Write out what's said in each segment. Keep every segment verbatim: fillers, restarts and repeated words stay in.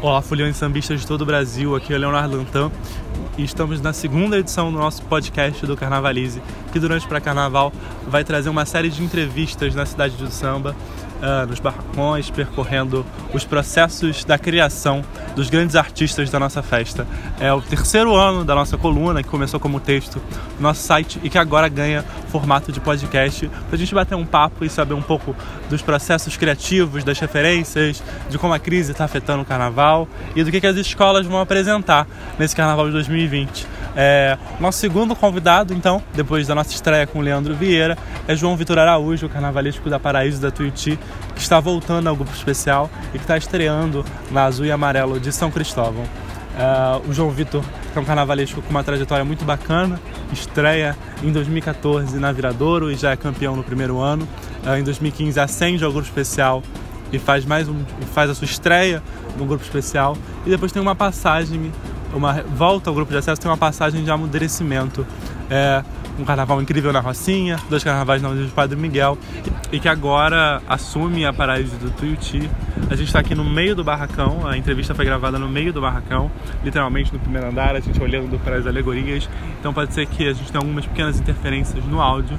Olá, foliões sambistas de todo o Brasil, aqui é Leonardo Lantan e estamos na segunda edição do nosso podcast do Carnavalize, que durante o pré-carnaval vai trazer uma série de entrevistas na cidade do samba, uh, nos barracões, percorrendo os processos da criação dos grandes artistas da nossa festa. É o terceiro ano da nossa coluna, que começou como texto no nosso site e que agora ganha formato de podcast, para a gente bater um papo e saber um pouco dos processos criativos, das referências, de como a crise está afetando o carnaval e do que, que as escolas vão apresentar nesse carnaval de dois mil e vinte. É, nosso segundo convidado, então, depois da nossa estreia com o Leandro Vieira, é João Vitor Araújo, o carnavalístico da Paraíso da Tuiuti, que está voltando ao grupo especial e que está estreando na Azul e Amarelo de São Cristóvão. Uh, o João Vitor é um carnavalesco com uma trajetória muito bacana, estreia em dois mil e quatorze na Viradouro e já é campeão no primeiro ano. Uh, em dois mil e quinze ascende ao grupo especial e faz, mais um, faz a sua estreia no grupo especial e depois tem uma passagem, uma volta ao grupo de acesso, tem uma passagem de amadurecimento. É, um carnaval incrível na Rocinha, dois carnavais na União de Padre Miguel e que agora assume a Paraíso do Tuiuti. A gente está aqui no meio do barracão, a entrevista foi gravada no meio do barracão, literalmente no primeiro andar, a gente olhando para as alegorias, então pode ser que a gente tenha algumas pequenas interferências no áudio,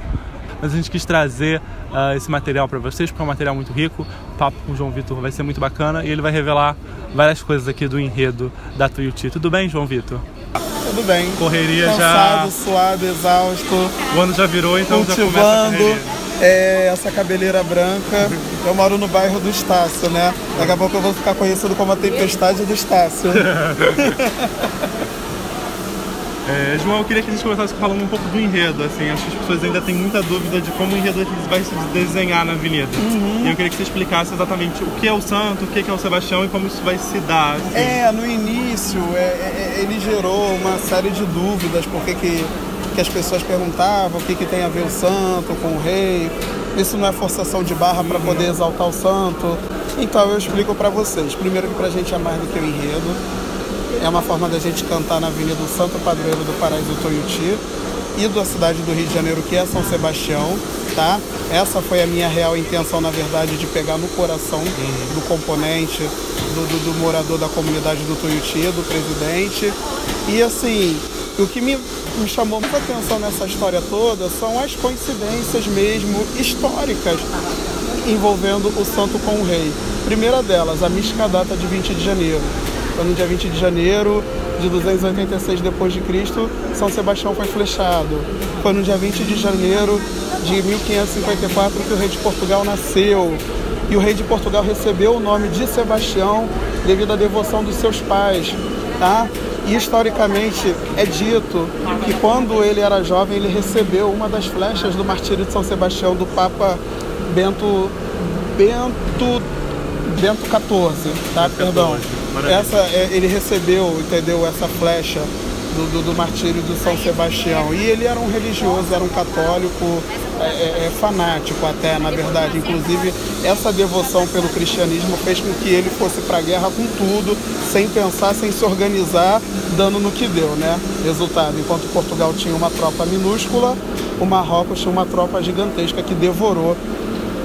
mas a gente quis trazer uh, esse material para vocês, porque é um material muito rico. O papo com o João Vitor vai ser muito bacana e ele vai revelar várias coisas aqui do enredo da Tuiuti. Tudo bem, João Vitor? Tudo bem. Correria cansado, já... Cansado, suado, exausto. O ano já virou, então já começa a correria. É, essa cabeleira branca. Eu moro no bairro do Estácio, né? Daqui a pouco eu vou ficar conhecido como a Tempestade do Estácio. É, João, eu queria que a gente começasse falando um pouco do enredo, assim, acho que as pessoas ainda têm muita dúvida de como o enredo vai se desenhar na avenida. Uhum. E eu queria que você explicasse exatamente o que é o santo, o que é o Sebastião e como isso vai se dar. Assim. É, no início é, é, ele gerou uma série de dúvidas, porque que, que as pessoas perguntavam o que, que tem a ver o santo com o rei, isso não é forçação de barra para poder exaltar o santo. Então eu explico para vocês, primeiro que pra gente é mais do que o enredo. É uma forma da gente cantar na avenida do Santo Padroeiro do Paraíso do Tuiuti e da cidade do Rio de Janeiro, que é São Sebastião, tá? Essa foi a minha real intenção, na verdade, de pegar no coração do componente, do, do, do morador da comunidade do Tuiuti, do presidente. E assim, o que me, me chamou muita atenção nessa história toda são as coincidências mesmo históricas envolvendo o santo com o rei. Primeira delas, a mística data de vinte de janeiro. No dia vinte de janeiro de duzentos e oitenta e seis depois de Cristo, São Sebastião foi flechado. Foi no dia vinte de janeiro de mil quinhentos e cinquenta e quatro que o rei de Portugal nasceu. E o rei de Portugal recebeu o nome de Sebastião devido à devoção dos seus pais. Tá? E historicamente é dito que quando ele era jovem, ele recebeu uma das flechas do martírio de São Sebastião do Papa Bento, Bento, Bento quatorze, tá? Perdão. Essa, ele recebeu, entendeu, essa flecha do, do, do martírio de São Sebastião. E ele era um religioso, era um católico é, é, fanático até, na verdade. Inclusive, essa devoção pelo cristianismo fez com que ele fosse para a guerra com tudo, sem pensar, sem se organizar, dando no que deu, né? Resultado, enquanto Portugal tinha uma tropa minúscula, o Marrocos tinha uma tropa gigantesca que devorou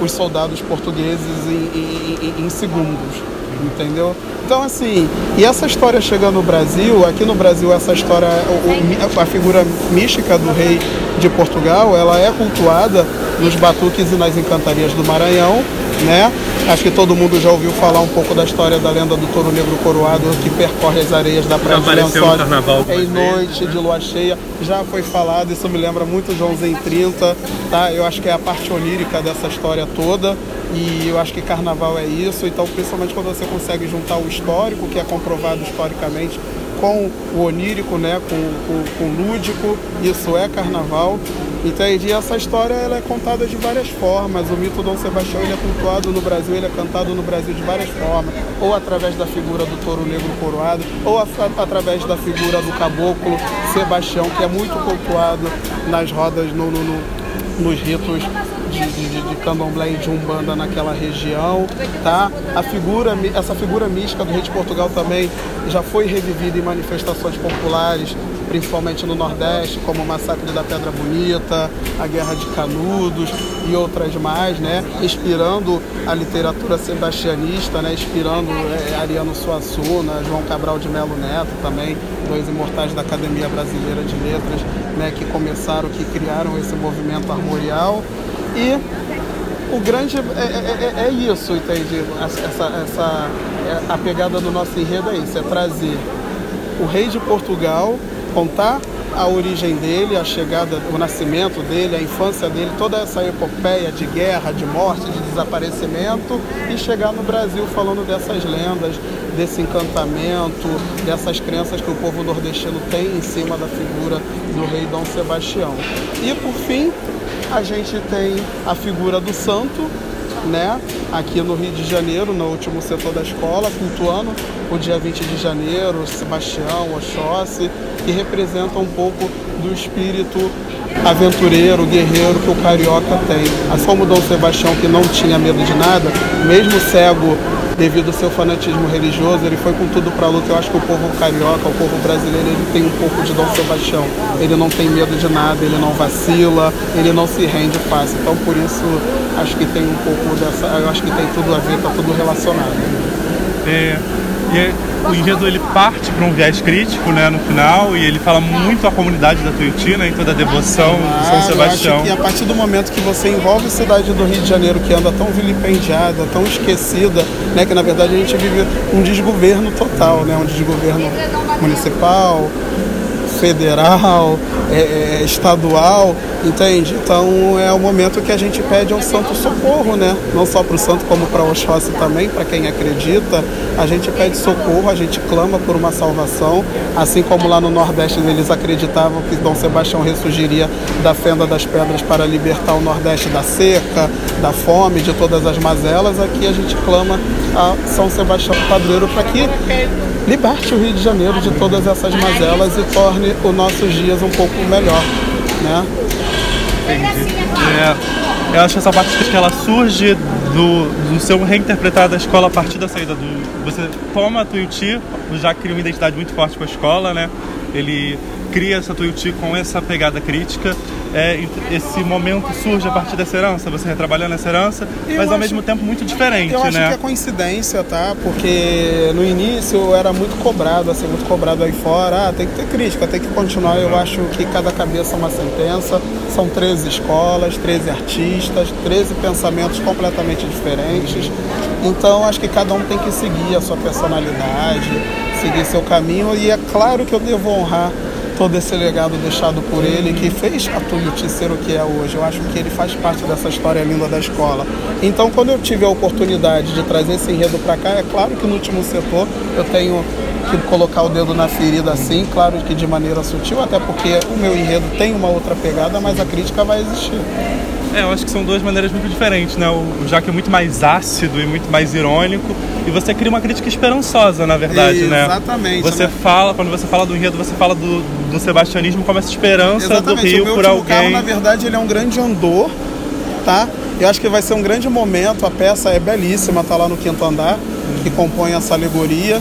os soldados portugueses em, em, em, em segundos. Entendeu? Então assim, e essa história chegando no Brasil, aqui no Brasil essa história, o, o, a figura mística do rei de Portugal, ela é cultuada nos batuques e nas encantarias do Maranhão, né? Acho que todo mundo já ouviu falar um pouco da história da lenda do touro negro coroado que percorre as areias da praia de Lançosa em noite de lua cheia. Já foi falado, isso me lembra muito Joãozinho Trinta, tá? Eu acho que é a parte onírica dessa história toda e eu acho que carnaval é isso. Então, principalmente quando você consegue juntar o histórico, que é comprovado historicamente, com o onírico, né? com, com, com o lúdico, isso é carnaval. Entende? E essa história ela é contada de várias formas. O mito Dom Sebastião ele é cultuado no Brasil, ele é cantado no Brasil de várias formas. Ou através da figura do touro negro coroado, ou a, através da figura do caboclo Sebastião, que é muito cultuado nas rodas, no, no, no, nos ritos de, de, de candomblé e de umbanda naquela região, tá? A figura, essa figura mística do rei de Portugal também já foi revivida em manifestações populares, principalmente no Nordeste, como o Massacre da Pedra Bonita, a Guerra de Canudos e outras mais, né? Inspirando a literatura sebastianista, né? Inspirando é, Ariano Suassuna, João Cabral de Melo Neto também, dois imortais da Academia Brasileira de Letras, né? Que começaram, que criaram esse movimento armorial. E o grande é, é, é isso, entende? Essa, essa, a pegada do nosso enredo é isso, é trazer o rei de Portugal, contar a origem dele, a chegada, o nascimento dele, a infância dele, toda essa epopeia de guerra, de morte, de desaparecimento, e chegar no Brasil falando dessas lendas, desse encantamento, dessas crenças que o povo nordestino tem em cima da figura do rei Dom Sebastião. E, por fim, a gente tem a figura do santo, né? Aqui no Rio de Janeiro, no último setor da escola, cultuando o dia vinte de janeiro, Sebastião, Oxóssi, que representa um pouco do espírito aventureiro, guerreiro que o carioca tem. Assim como Dom Sebastião, que não tinha medo de nada, mesmo cego devido ao seu fanatismo religioso, ele foi com tudo para a luta. Eu acho que o povo carioca, o povo brasileiro, ele tem um pouco de Dom Sebastião. Ele não tem medo de nada, ele não vacila, ele não se rende fácil. Então, por isso, acho que tem um pouco dessa... Eu acho que tem tudo a ver, tá tudo relacionado. É, e é, o enredo, ele parte para um viés crítico, né, no final, e ele fala muito a comunidade da Tuiuti, né, em toda a devoção ah, de São Sebastião. Eu acho que a partir do momento que você envolve a cidade do Rio de Janeiro, que anda tão vilipendiada, tão esquecida, né, que na verdade a gente vive um desgoverno total, né? Um desgoverno municipal, federal, é, é, estadual, entende? Então é o momento que a gente pede ao santo socorro, né? Não só para o santo, como para Oxóssi também, para quem acredita. A gente pede socorro, a gente clama por uma salvação, assim como lá no Nordeste eles acreditavam que Dom Sebastião ressurgiria da fenda das pedras para libertar o Nordeste da seca, da fome, de todas as mazelas. Aqui a gente clama a São Sebastião Padroeiro para que liberte o Rio de Janeiro de todas essas mazelas e torne os nossos dias um pouco melhor, né? Entendi. É, eu acho essa parte que ela surge do, do seu reinterpretar da escola a partir da saída do... Você toma a Tuiuti, já cria uma identidade muito forte com a escola, né? Ele cria essa Tuiuti com essa pegada crítica. É, esse momento surge a partir dessa herança, você retrabalhando essa herança, eu mas ao acho, mesmo tempo muito diferente, eu né? Eu acho que é coincidência, tá? Porque no início era muito cobrado, assim, muito cobrado aí fora, ah, tem que ter crítica, tem que continuar. Eu acho que cada cabeça é uma sentença, são treze escolas, treze artistas, treze pensamentos completamente diferentes, então acho que cada um tem que seguir a sua personalidade, seguir seu caminho, e é claro que eu devo honrar todo esse legado deixado por ele, que fez a Tuiuti ser o que é hoje. Eu acho que ele faz parte dessa história linda da escola. Então, quando eu tive a oportunidade de trazer esse enredo para cá, é claro que no último setor eu tenho que colocar o dedo na ferida, assim, claro que de maneira sutil, até porque o meu enredo tem uma outra pegada, mas a crítica vai existir. É, eu acho que são duas maneiras muito diferentes, né? O Jaque é muito mais ácido e muito mais irônico, e você cria uma crítica esperançosa, na verdade, exatamente, né? Exatamente. Você né? fala, quando você fala do enredo, você fala do, do sebastianismo como essa esperança exatamente, do Rio por alguém. Exatamente, o meu na verdade, ele é um grande andor, tá? Eu acho que vai ser um grande momento, a peça é belíssima, tá lá no quinto andar, que compõe essa alegoria.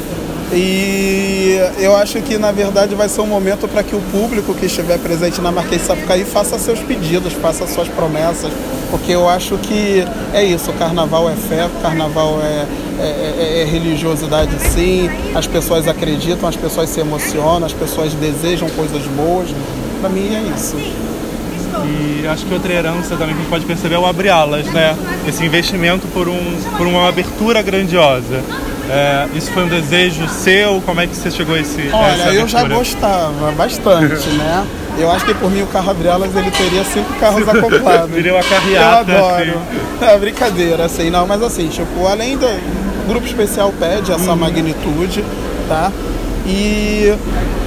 E eu acho que, na verdade, vai ser um momento para que o público que estiver presente na Marquês de Sapucaí faça seus pedidos, faça suas promessas, porque eu acho que é isso, o carnaval é fé, o carnaval é, é, é religiosidade, sim, as pessoas acreditam, as pessoas se emocionam, as pessoas desejam coisas boas, para mim é isso. E acho que outra herança também que a gente pode perceber é o abri-alas, né? Esse investimento por, um, por uma abertura grandiosa. É, isso foi um desejo seu? Como é que você chegou a esse... Olha, eu já gostava bastante, né? Eu acho que por mim o carro Abrialas, ele teria cinco carros acoplados. Viria uma carreata. Eu adoro. Assim. É brincadeira, assim, não, mas assim, tipo, além do... O grupo especial pede essa hum. magnitude, tá? E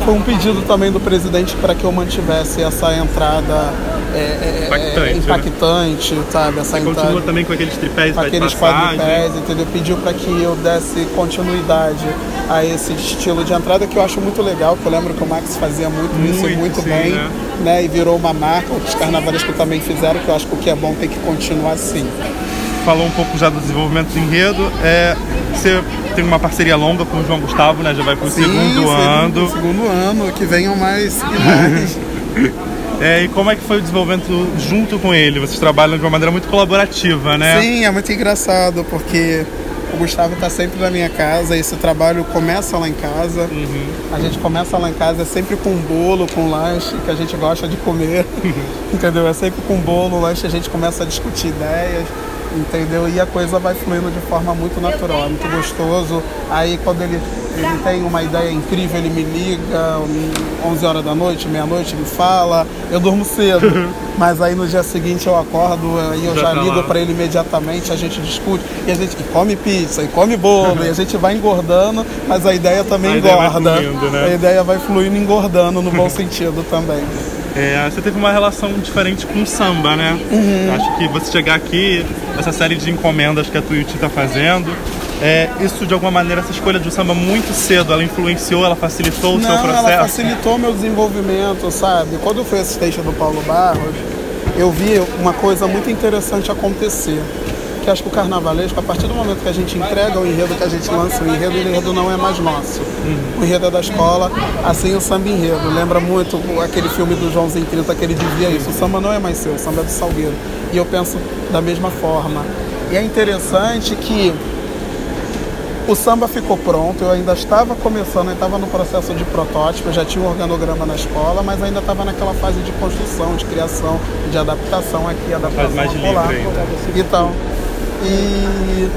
foi um pedido também do presidente para que eu mantivesse essa entrada é, é, impactante, impactante né? sabe? Essa entrada, continua também com aqueles tripés, com aqueles quadripés, entendeu? Pediu para que eu desse continuidade a esse estilo de entrada, que eu acho muito legal, que eu lembro que o Max fazia muito, muito isso e muito sim, bem, né? né? E virou uma marca, outros carnavais que também fizeram, que eu acho que o que é bom tem que continuar assim. Falou um pouco já do desenvolvimento do enredo, é, você tem uma parceria longa com o João Gustavo, né? Já vai pro sim, segundo ano. Sim, segundo ano, que venham mais imagens. É, e como é que foi o desenvolvimento junto com ele? Vocês trabalham de uma maneira muito colaborativa, né? Sim, é muito engraçado, porque o Gustavo está sempre na minha casa, esse trabalho começa lá em casa. Uhum. A gente começa lá em casa sempre com bolo, com lanche, que a gente gosta de comer, entendeu? É sempre com bolo, lanche, a gente começa a discutir ideias. Entendeu? E a coisa vai fluindo de forma muito natural, é muito gostoso. Aí quando ele, ele tem uma ideia incrível, ele me liga onze horas da noite, meia-noite, me fala. Eu durmo cedo, mas aí no dia seguinte eu acordo e eu já ligo para ele imediatamente, a gente discute. E a gente e come pizza, e come bolo, e a gente vai engordando, mas a ideia também a engorda. Ideia fluindo, né? A ideia vai fluindo, engordando no bom sentido também. É, você teve uma relação diferente com o samba, né? Uhum. Acho que você chegar aqui, essa série de encomendas que a Tuiuti está fazendo, é, isso de alguma maneira, essa escolha do samba muito cedo, ela influenciou, ela facilitou o Não, seu processo? Não, ela facilitou o meu desenvolvimento, sabe? Quando eu fui assistente do Paulo Barros, eu vi uma coisa muito interessante acontecer. Que acho que o carnavalesco, a partir do momento que a gente entrega o enredo, que a gente lança o enredo, o enredo não é mais nosso. Uhum. O enredo é da escola, assim o samba enredo. Lembra muito aquele filme do Joãozinho Trinta, que ele dizia isso. O samba não é mais seu, o samba é do Salgueiro. E eu penso da mesma forma. E é interessante que o samba ficou pronto, eu ainda estava começando, eu estava no processo de protótipo, eu já tinha um organograma na escola, mas ainda estava naquela fase de construção, de criação, de adaptação aqui, adaptação mais popular. Então... E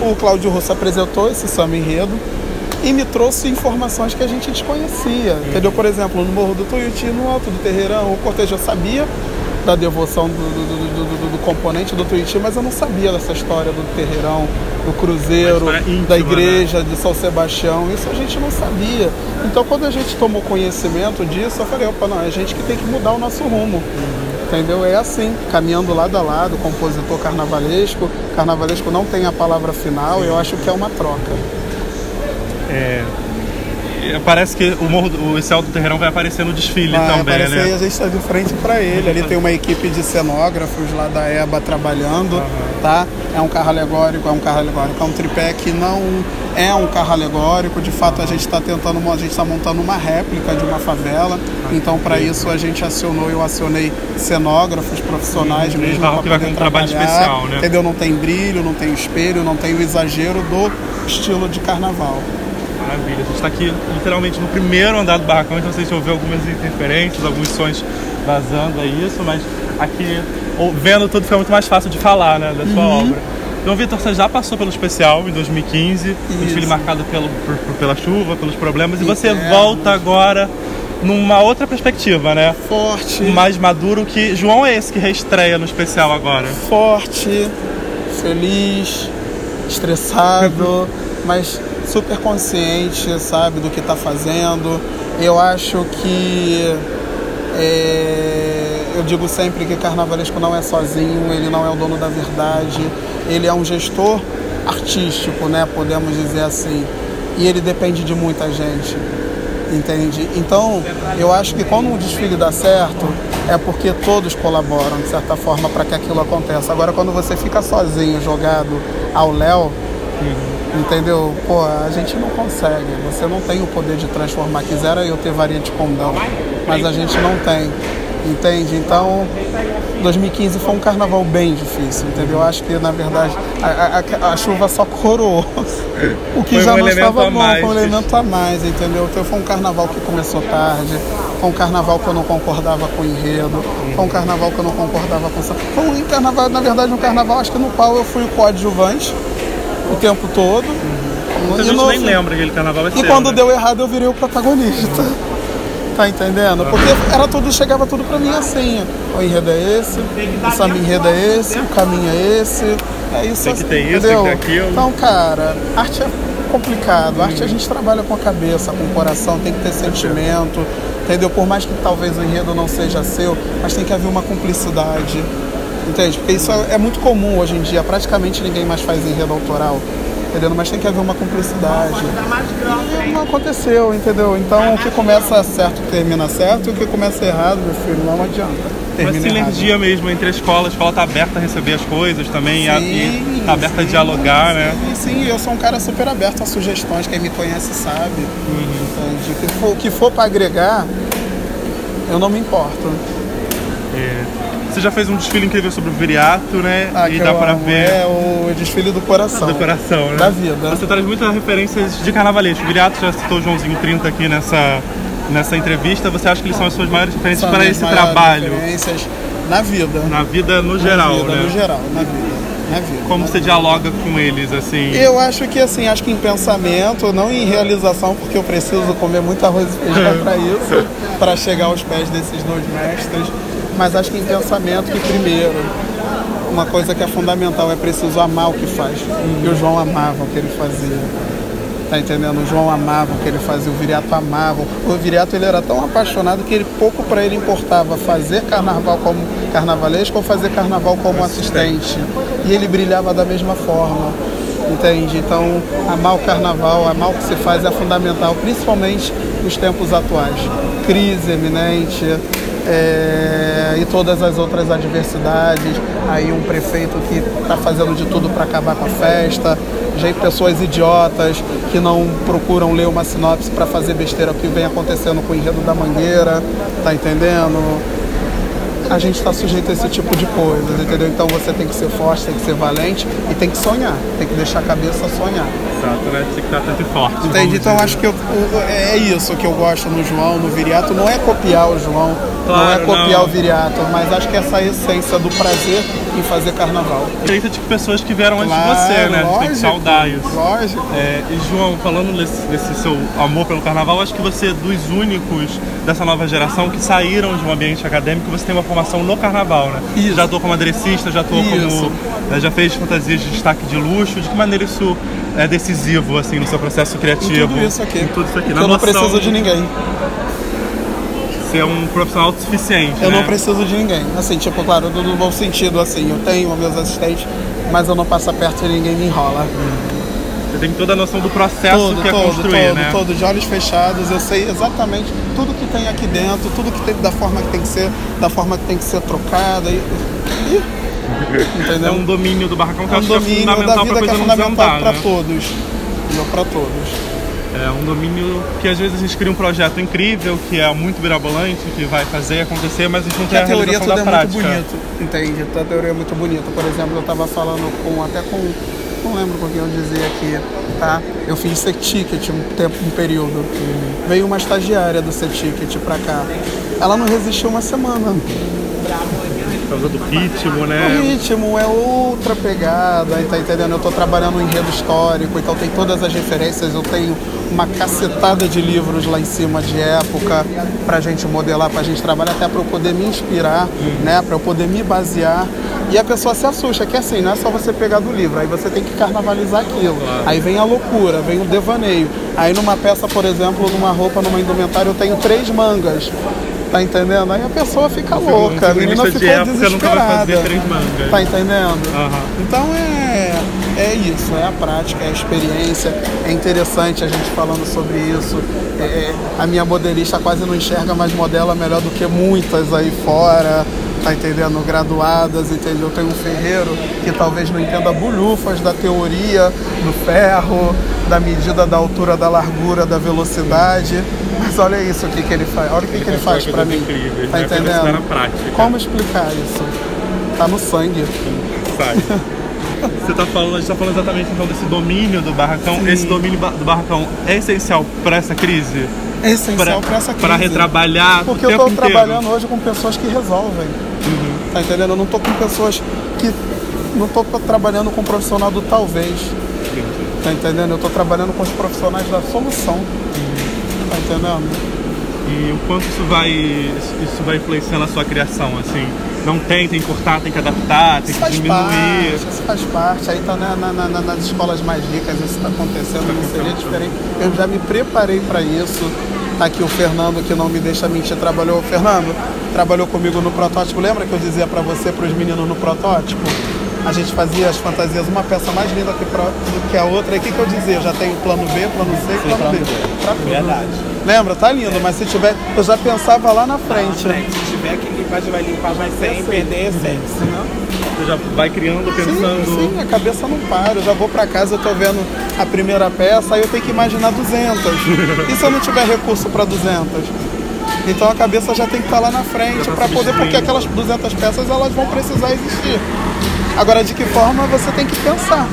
o Cláudio Russo apresentou esse samba enredo e me trouxe informações que a gente desconhecia. Uhum. Entendeu? Por exemplo, no Morro do Tuiuti, no Alto do Terreirão, o cortejo eu sabia da devoção do, do, do, do, do componente do Tuiuti, mas eu não sabia dessa história do Terreirão, do Cruzeiro, íntima, da igreja, né? De São Sebastião. Isso a gente não sabia. Então, quando a gente tomou conhecimento disso, eu falei, opa, não, é a gente que tem que mudar o nosso rumo. Uhum. Entendeu? É assim, caminhando lado a lado, compositor carnavalesco. Carnavalesco não tem a palavra final, eu acho que é uma troca. É... Parece que o morro, o céu do Terreirão vai aparecer no desfile vai também, aparecer, né? E a gente está de frente para ele. Ali tem uma equipe de cenógrafos lá da E B A trabalhando, uhum. Tá? É um carro alegórico, é um carro alegórico. É um tripé que não é um carro alegórico. De fato, a gente está tentando, a gente está montando uma réplica de uma favela. Então, para isso, a gente acionou, eu acionei cenógrafos profissionais Sim, mesmo para poder trabalhar. Especial, né? Entendeu? Não tem brilho, não tem espelho, não tem o exagero do estilo de carnaval. Maravilha, a gente está aqui literalmente no primeiro andar do barracão, então vocês vão ver algumas interferências, alguns sons vazando, é isso, mas aqui, vendo tudo, fica muito mais fácil de falar, né, da sua uhum. obra. Então, Vitor, você já passou pelo especial em dois mil e quinze, um desfile marcado pelo, por, por, pela chuva, pelos problemas, Interno. E você volta agora numa outra perspectiva, né? Forte. Mais maduro, que João é esse que reestreia no especial agora. Forte, feliz, estressado, mas... super consciente, sabe, do que está fazendo. Eu acho que é, eu digo sempre que carnavalesco não é sozinho, ele não é o dono da verdade, ele é um gestor artístico, né, podemos dizer assim, e ele depende de muita gente, entende? Então, eu acho que quando um desfile dá certo, é porque todos colaboram, de certa forma, para que aquilo aconteça. Agora, quando você fica sozinho, jogado ao léu, Uhum. entendeu? Pô, a gente não consegue, você não tem o poder de transformar. Quisera eu ter varinha de condão, mas a gente não tem, entende? Então, dois mil e quinze foi um carnaval bem difícil, entendeu? Acho que, na verdade, a, a, a chuva só coroou o que foi já um não estava bom, foi um elemento a mais, entendeu? Então, foi um carnaval que começou tarde, foi um carnaval que eu não concordava com o enredo, foi um carnaval que eu não concordava com o... Foi um carnaval, na verdade, um carnaval, acho que no qual eu fui o coadjuvante o tempo todo. Uhum. Muita gente nem lembra aquele carnaval vai ser. E quando deu errado eu virei o protagonista. Uhum. Tá entendendo? Porque era tudo, chegava tudo pra mim assim. O enredo é esse, o samba enredo é esse, o caminho é esse. É isso, tem que ter assim, isso, entendeu? Tem que ter aquilo. Então, cara, arte é complicado. Uhum. Arte a gente trabalha com a cabeça, com o coração, tem que ter sentimento, entendeu? Por mais que talvez o enredo não seja seu, mas tem que haver uma cumplicidade. Entende? Porque isso é muito comum hoje em dia, praticamente ninguém mais faz enredo autoral. entendendo? Mas tem que haver uma cumplicidade. E não aconteceu, entendeu? Então o que começa certo termina certo e o que começa errado, meu filho, não adianta. Mas sinergia mesmo entre a escola, a escola tá aberta a receber as coisas também, sim, tá aberta sim, a dialogar, sim, né? Sim, sim, eu sou um cara super aberto a sugestões, quem me conhece sabe. Uhum. O que for, que for para agregar, eu não me importo. É. Você já fez um desfile incrível sobre o Viriato, né? Ah, e dá pra amo. ver. É o desfile do coração. Do coração, né? Da vida. Você traz muitas referências de carnavalesco. O Viriato já citou o Joãozinho Trinta aqui nessa. Nessa entrevista, você acha que eles são as suas maiores referências são para esse trabalho? Referências na vida. Na vida no geral, na vida, né? No geral, na vida. Na vida Como na você vida. dialoga com eles, assim? Eu acho que, assim, acho que em pensamento, não em realização, porque eu preciso comer muito arroz e feijão para isso, para chegar aos pés desses dois mestres, mas acho que em pensamento que, primeiro, uma coisa que é fundamental é preciso amar o que faz. E o João amava o que ele fazia. Tá entendendo? O João amava o que ele fazia, o Viriato amava. O Viriato ele era tão apaixonado que ele, pouco para ele importava fazer carnaval como carnavalesco ou fazer carnaval como assistente. E ele brilhava da mesma forma, entende? Então, amar o carnaval, amar o que se faz é fundamental, principalmente nos tempos atuais. Crise eminente, é... e todas as outras adversidades. Aí um prefeito que está fazendo de tudo para acabar com a festa. Já pessoas idiotas que não procuram ler uma sinopse para fazer besteira, o que vem acontecendo com o enredo da Mangueira, tá entendendo? A gente está sujeito a esse tipo de coisa, entendeu? Então você tem que ser forte, tem que ser valente e tem que sonhar, tem que deixar a cabeça sonhar. Exato, né? Tem que estar tanto forte. Entende? Então acho que eu, é isso que eu gosto no João, no Viriato, não é copiar o João, claro, não é copiar não. o Viriato, mas acho que essa essência do prazer em fazer carnaval. Feita de pessoas que vieram antes claro, de você, né? Lógico, tem que saudar isso. Lógico. É, e João, falando desse, desse seu amor pelo carnaval, acho que você é dos únicos dessa nova geração que saíram de um ambiente acadêmico, você tem uma formação no carnaval, né? Isso. Já atuou como aderecista, já atuou como... Né, já fez fantasias de destaque de luxo. De que maneira isso é decisivo, assim, no seu processo criativo? Em tudo isso aqui. Em tudo isso aqui. Na eu não noção, preciso de ninguém. Você é um profissional autossuficiente, Eu né? não preciso de ninguém. Assim, tipo, claro, no bom sentido, assim, eu tenho meus assistentes, mas eu não passo perto e ninguém me enrola. Hum. Você tem toda a noção do processo todo, que é todo, construir, todo, né? Todo, de olhos fechados, eu sei exatamente tudo que tem aqui dentro, tudo que tem da forma que tem que ser, da forma que tem que ser trocada. E... Entendeu? É um domínio do barracão que é um acho domínio que é fundamental para é fundamental para né? todos, não para todos. É um domínio que às vezes a gente cria um projeto incrível, que é muito mirabolante, que vai fazer acontecer, mas a gente não tem a, a teoria toda da é prática. Muito bonito, entende? A teoria é muito bonita. Por exemplo, eu estava falando com até com não lembro com quem eu dizia aqui, tá? Eu fiz C-Ticket um tempo, um período. Que veio uma estagiária do C-Ticket pra cá. Ela não resistiu uma semana. Por causa do ritmo, né? O ritmo é outra pegada, tá entendendo? Eu tô trabalhando em enredo histórico, então tem todas as referências. Eu tenho uma cacetada de livros lá em cima de época pra gente modelar, pra gente trabalhar, até pra eu poder me inspirar, hum. né? Pra eu poder me basear. E a pessoa se assusta, que assim, não é só você pegar do livro, aí você tem que carnavalizar aquilo. Aí vem a loucura, vem o devaneio. Aí numa peça, por exemplo, numa roupa, numa indumentária, eu tenho três mangas. Tá entendendo? Aí a pessoa fica louca, a menina fica desesperada. Nunca vai fazer três mangas. Tá entendendo? Uhum. Então é, é isso, é a prática, é a experiência. É interessante a gente falando sobre isso. É, a minha modelista quase não enxerga, mas modela melhor do que muitas aí fora. Tá entendendo? Graduadas, entendeu? Tem um ferreiro que talvez não entenda bolhufas da teoria, do ferro, da medida, da altura, da largura, da velocidade. Mas olha isso, o que, que ele faz. Olha o que, que ele faz pra mim. Incrível. Tá entendendo? Na prática. Como explicar isso? Tá no sangue. Sai. Você tá falando, a gente tá falando exatamente então desse domínio do barracão. Sim. Esse domínio do barracão é essencial pra essa crise? É essencial pra, pra essa crise. Pra retrabalhar. Porque o tempo eu tô inteiro. trabalhando hoje com pessoas que resolvem. Uhum. Tá entendendo? Eu não tô com pessoas que. Não tô trabalhando com um profissional do talvez. Entendi. Tá entendendo? Eu tô trabalhando com os profissionais da solução. Uhum. Tá entendendo? E o quanto isso vai, isso vai influenciando a sua criação, assim? Não tem, tem que cortar, tem que adaptar, tem isso que diminuir. Parte, isso faz parte, aí tá na, na, na, nas escolas mais ricas, isso tá acontecendo, não seria diferente. Eu já me preparei para isso. Tá aqui o Fernando, que não me deixa mentir, trabalhou. Fernando, trabalhou comigo no protótipo. Lembra que eu dizia para você, para os meninos no protótipo? a gente fazia as fantasias, uma peça mais linda que, pra, que a outra. E o que, que eu dizia? Eu já tenho plano B, plano C, sim, plano, plano D. Pra tudo. Verdade. Lembra? Tá lindo, é. Mas se tiver, eu já pensava lá na frente. Na frente. Se tiver que limpar, vai limpar, vai sem perder a essência, né? Você já vai criando, pensando... Sim, sim, a cabeça não para. Eu já vou pra casa, eu tô vendo a primeira peça, aí eu tenho que imaginar duzentas. E se eu não tiver recurso pra duzentas? Então a cabeça já tem que estar lá na frente tá pra poder... Porque aquelas duzentas peças, elas vão precisar existir. Agora, de que forma você tem que pensar,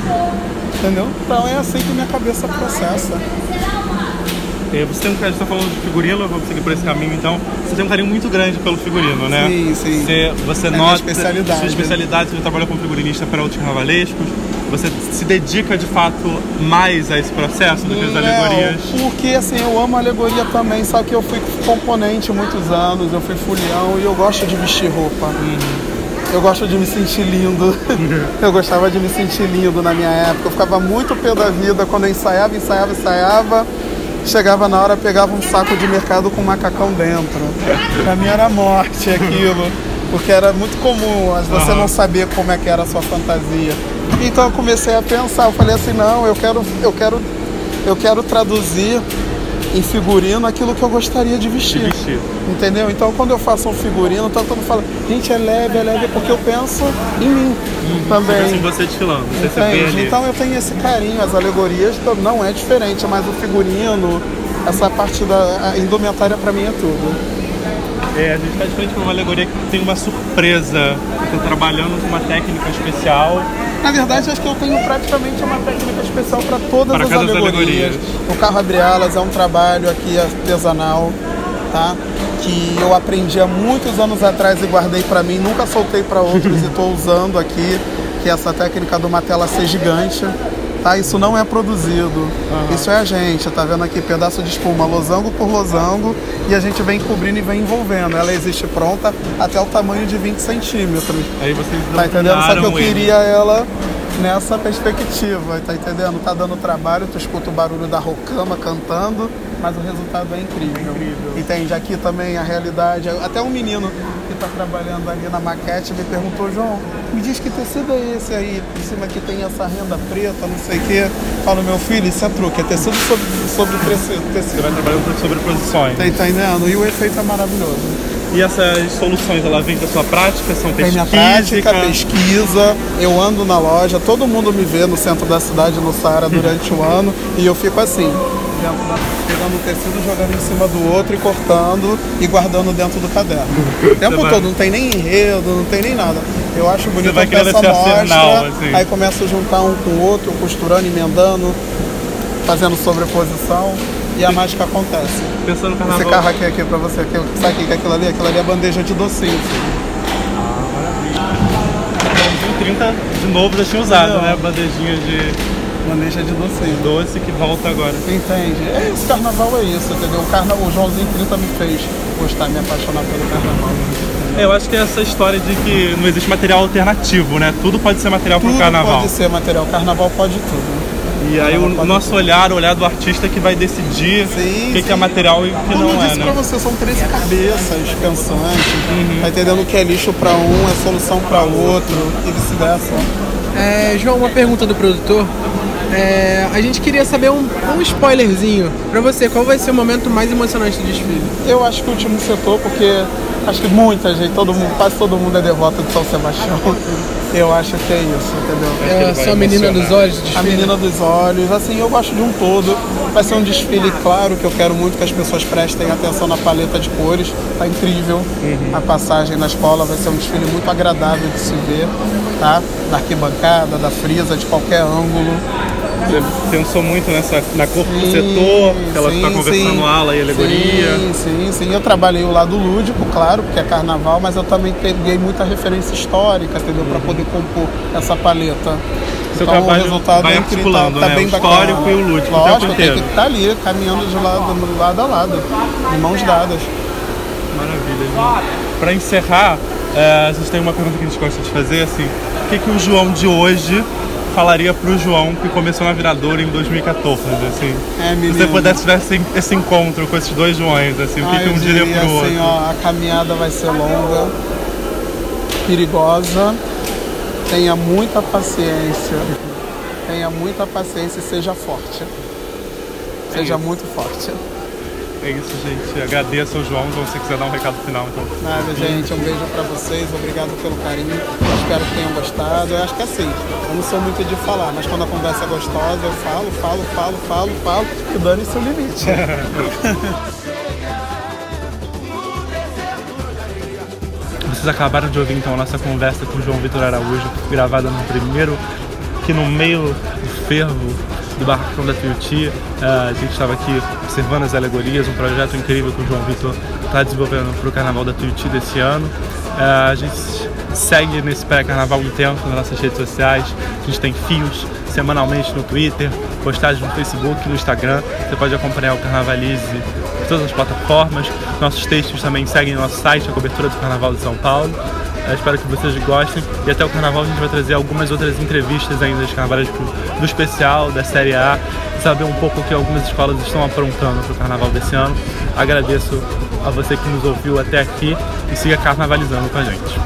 entendeu? Então é assim que minha cabeça processa. Você tem um carinho, você tá falando de figurino, eu vou seguir por esse caminho então. Você tem um carinho muito grande pelo figurino, né? Sim, sim. Você, você é nota minha especialidade. Sua especialidade, você trabalha como figurinista para outros carnavalescos. Você se dedica de fato mais a esse processo do que as alegorias? Porque assim, eu amo alegoria também, só que eu fui componente muitos anos, eu fui folião e eu gosto de vestir roupa. Uhum. Eu gosto de me sentir lindo. Eu gostava de me sentir lindo na minha época. Eu ficava muito pé da vida quando eu ensaiava, ensaiava, ensaiava. Chegava na hora, pegava um saco de mercado com um macacão dentro. Pra mim era morte aquilo, porque era muito comum, mas você uhum. não sabia como é que era a sua fantasia. Então eu comecei a pensar, eu falei assim, não, eu quero, eu quero, eu quero traduzir em figurino aquilo que eu gostaria de vestir. De vestir. Entendeu? Então quando eu faço um figurino, todo mundo fala, gente, é leve, é leve, porque eu penso em mim hum, também. Eu penso em você desfilando, você se vê ali. Então eu tenho esse carinho, as alegorias não é diferente, mas o figurino, essa parte da indumentária pra mim é tudo. É, a gente tá de frente pra uma alegoria que tem uma surpresa. Eu tô trabalhando com uma técnica especial. Na verdade, acho que eu tenho praticamente uma técnica especial para todas as alegorias. O carro abre alas é um trabalho aqui artesanal, tá? Que eu aprendi há muitos anos atrás e guardei para mim, nunca soltei para outros e estou usando aqui, que é essa técnica de uma tela ser gigante. Tá? Isso não é produzido, uhum. isso é a gente, tá vendo aqui pedaço de espuma, losango por losango, e a gente vem cobrindo e vem envolvendo. Ela existe pronta até o tamanho de vinte centímetros. Aí vocês não tá entendendo? Só que eu queria ela nessa perspectiva, tá entendendo? Tá dando trabalho, tu escuta o barulho da rocama cantando, mas o resultado é incrível. É incrível. Entende? Aqui também a realidade, até um menino que tá trabalhando ali na maquete me perguntou, João, me diz que tecido é esse aí, por cima que tem essa renda preta, não sei o quê. Falo, meu filho, isso é truque, é tecido sobre, sobre tecido. Você vai trabalhando sobre posições. Tá entendendo? E o efeito é maravilhoso. E essas soluções, ela vem da sua prática? São pesquisa? Tem minha prática, pesquisa, eu ando na loja, todo mundo me vê no centro da cidade, no Saara, durante o ano, e eu fico assim, pegando o tecido, jogando em cima do outro e cortando e guardando dentro do caderno. O tempo vai... todo, não tem nem enredo, não tem nem nada. Eu acho bonito a peça mostra, arsenal, assim. Aí começa a juntar um com o outro, costurando, emendando, fazendo sobreposição. E a mágica acontece. Pensando no carnaval. Esse carro aqui, aqui pra você, aqui, sabe o que é aquilo ali? Aquilo ali é bandeja de docinho. Ah, maravilha. Trinta de novo já tinha usado, não. Né? Bandejinha de... Bandeja de docinho. Doce que volta agora. Entende? É isso, carnaval é isso, entendeu? O, carna... o Joãozinho Trinta me fez gostar, me apaixonar pelo carnaval. É, eu acho que é essa história de que não existe material alternativo, né? Tudo pode ser material tudo pro carnaval. Pode ser material, carnaval pode tudo. E aí o nosso olhar, o olhar do artista que vai decidir o que, que é material e o que não é, né? Como eu disse pra você, são treze cabeças pensantes, uhum. Tá entendendo o que é lixo pra um, é solução pra outro e vice-versa. É, João, uma pergunta do produtor. É, a gente queria saber um, um spoilerzinho pra você. Qual vai ser o momento mais emocionante do desfile? Eu acho que o último setor, porque acho que muita gente, todo mundo, quase todo mundo é devota de São Sebastião. Eu acho que é isso, entendeu? É, só a menina dos olhos, desfile. A menina dos olhos, assim, eu gosto de um todo. Vai ser um desfile, claro, que eu quero muito que as pessoas prestem atenção na paleta de cores. Tá incrível. Uhum. A passagem na escola vai ser um desfile muito agradável de se ver, tá? Da arquibancada, da frisa, de qualquer ângulo. Você pensou muito nessa, na cor do setor, que ela está conversando sim, ala e alegoria. Sim, sim, sim. Eu trabalhei o lado lúdico, claro, porque é carnaval, mas eu também peguei muita referência histórica, entendeu? Uhum. Para poder compor essa paleta. Seu então, trabalho o resultado vai articulando, tá, tá né? Bem o histórico bacana. E o lúdico. Lógico, tem que estar tá ali, caminhando de lado, lado a lado, de mãos dadas. Maravilha, gente. Para encerrar, é, a gente tem uma pergunta que a gente gosta de fazer, assim, o que, que o João de hoje... falaria pro João que começou na Viradouro em dois mil e quatorze, assim. É, menino. Se você pudesse tiver esse, esse encontro com esses dois Joões, assim, ah, o que, que um diria, diria pro assim, outro? Assim, ó, a caminhada vai ser longa, perigosa, Tenha muita paciência. Tenha muita paciência e seja forte. Seja muito forte. É isso, gente. Agradeço ao João. João, se quiser dar um recado final, então. Nada, gente. Um beijo pra vocês. Obrigado pelo carinho. Eu espero que tenham gostado. Eu acho que é assim. Eu não sou muito de falar, mas quando a conversa é gostosa, eu falo, falo, falo, falo, falo e dane-se o limite. Vocês acabaram de ouvir, então, a nossa conversa com o João Vitor Araújo, gravada no primeiro, que no meio do fervo do barracão da Tuiuti. A gente estava aqui observando as alegorias, um projeto incrível que o João Vitor está desenvolvendo para o Carnaval da Tuiuti desse ano. A gente segue nesse pré-carnaval um tempo nas nossas redes sociais. A gente tem fios semanalmente no Twitter, postagens no Facebook, no Instagram. Você pode acompanhar o Carnavalize em todas as plataformas. Nossos textos também seguem no nosso site, a cobertura do Carnaval de São Paulo. Eu espero que vocês gostem. E até o Carnaval a gente vai trazer algumas outras entrevistas ainda de carnaval, do especial, da Série A, saber um pouco o que algumas escolas estão aprontando para o Carnaval desse ano. Agradeço a você que nos ouviu até aqui e siga carnavalizando com a gente.